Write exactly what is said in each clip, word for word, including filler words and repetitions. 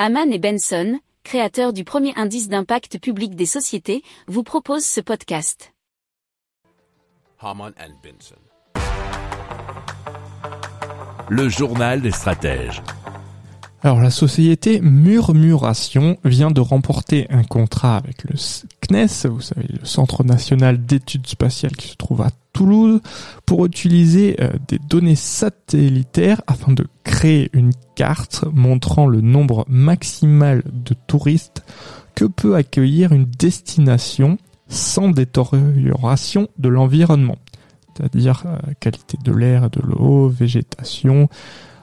Amman et Benson, créateurs du premier indice d'impact public des sociétés, vous proposent ce podcast. Amman et Benson. Le journal des stratèges. Alors, la société Murmuration vient de remporter un contrat avec le C N E S, vous savez, le Centre National d'Études Spatiales qui se trouve à Toulouse, pour utiliser euh, des données satellitaires afin de créer une carte montrant le nombre maximal de touristes que peut accueillir une destination sans détérioration de l'environnement, c'est-à-dire euh, qualité de l'air, de l'eau, végétation,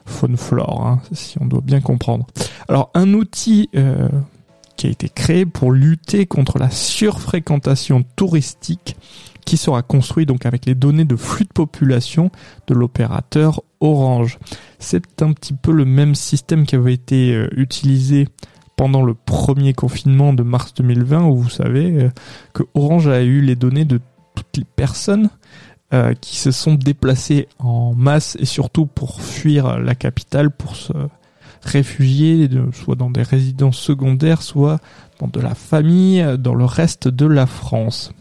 faune flore, hein, si on doit bien comprendre. Alors, un outil euh, qui a été créé pour lutter contre la surfréquentation touristique, qui sera construit donc avec les données de flux de population de l'opérateur Orange. C'est un petit peu le même système qui avait été euh, utilisé pendant le premier confinement de mars deux mille vingt, où vous savez euh, que Orange a eu les données de toutes les personnes Euh, qui se sont déplacés en masse et surtout pour fuir la capitale, pour se réfugier soit dans des résidences secondaires, soit dans de la famille, dans le reste de la France.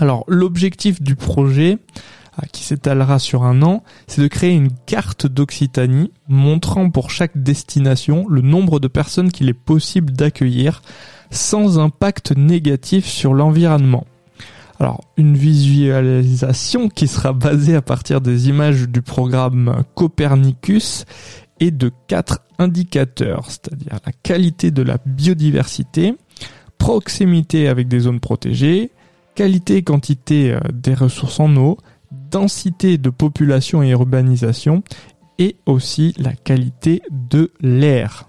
Alors, l'objectif du projet, euh, qui s'étalera sur un an, c'est de créer une carte d'Occitanie montrant pour chaque destination le nombre de personnes qu'il est possible d'accueillir sans impact négatif sur l'environnement. Alors, une visualisation qui sera basée à partir des images du programme Copernicus et de quatre indicateurs, c'est-à-dire la qualité de la biodiversité, proximité avec des zones protégées, qualité et quantité des ressources en eau, densité de population et urbanisation, et aussi la qualité de l'air.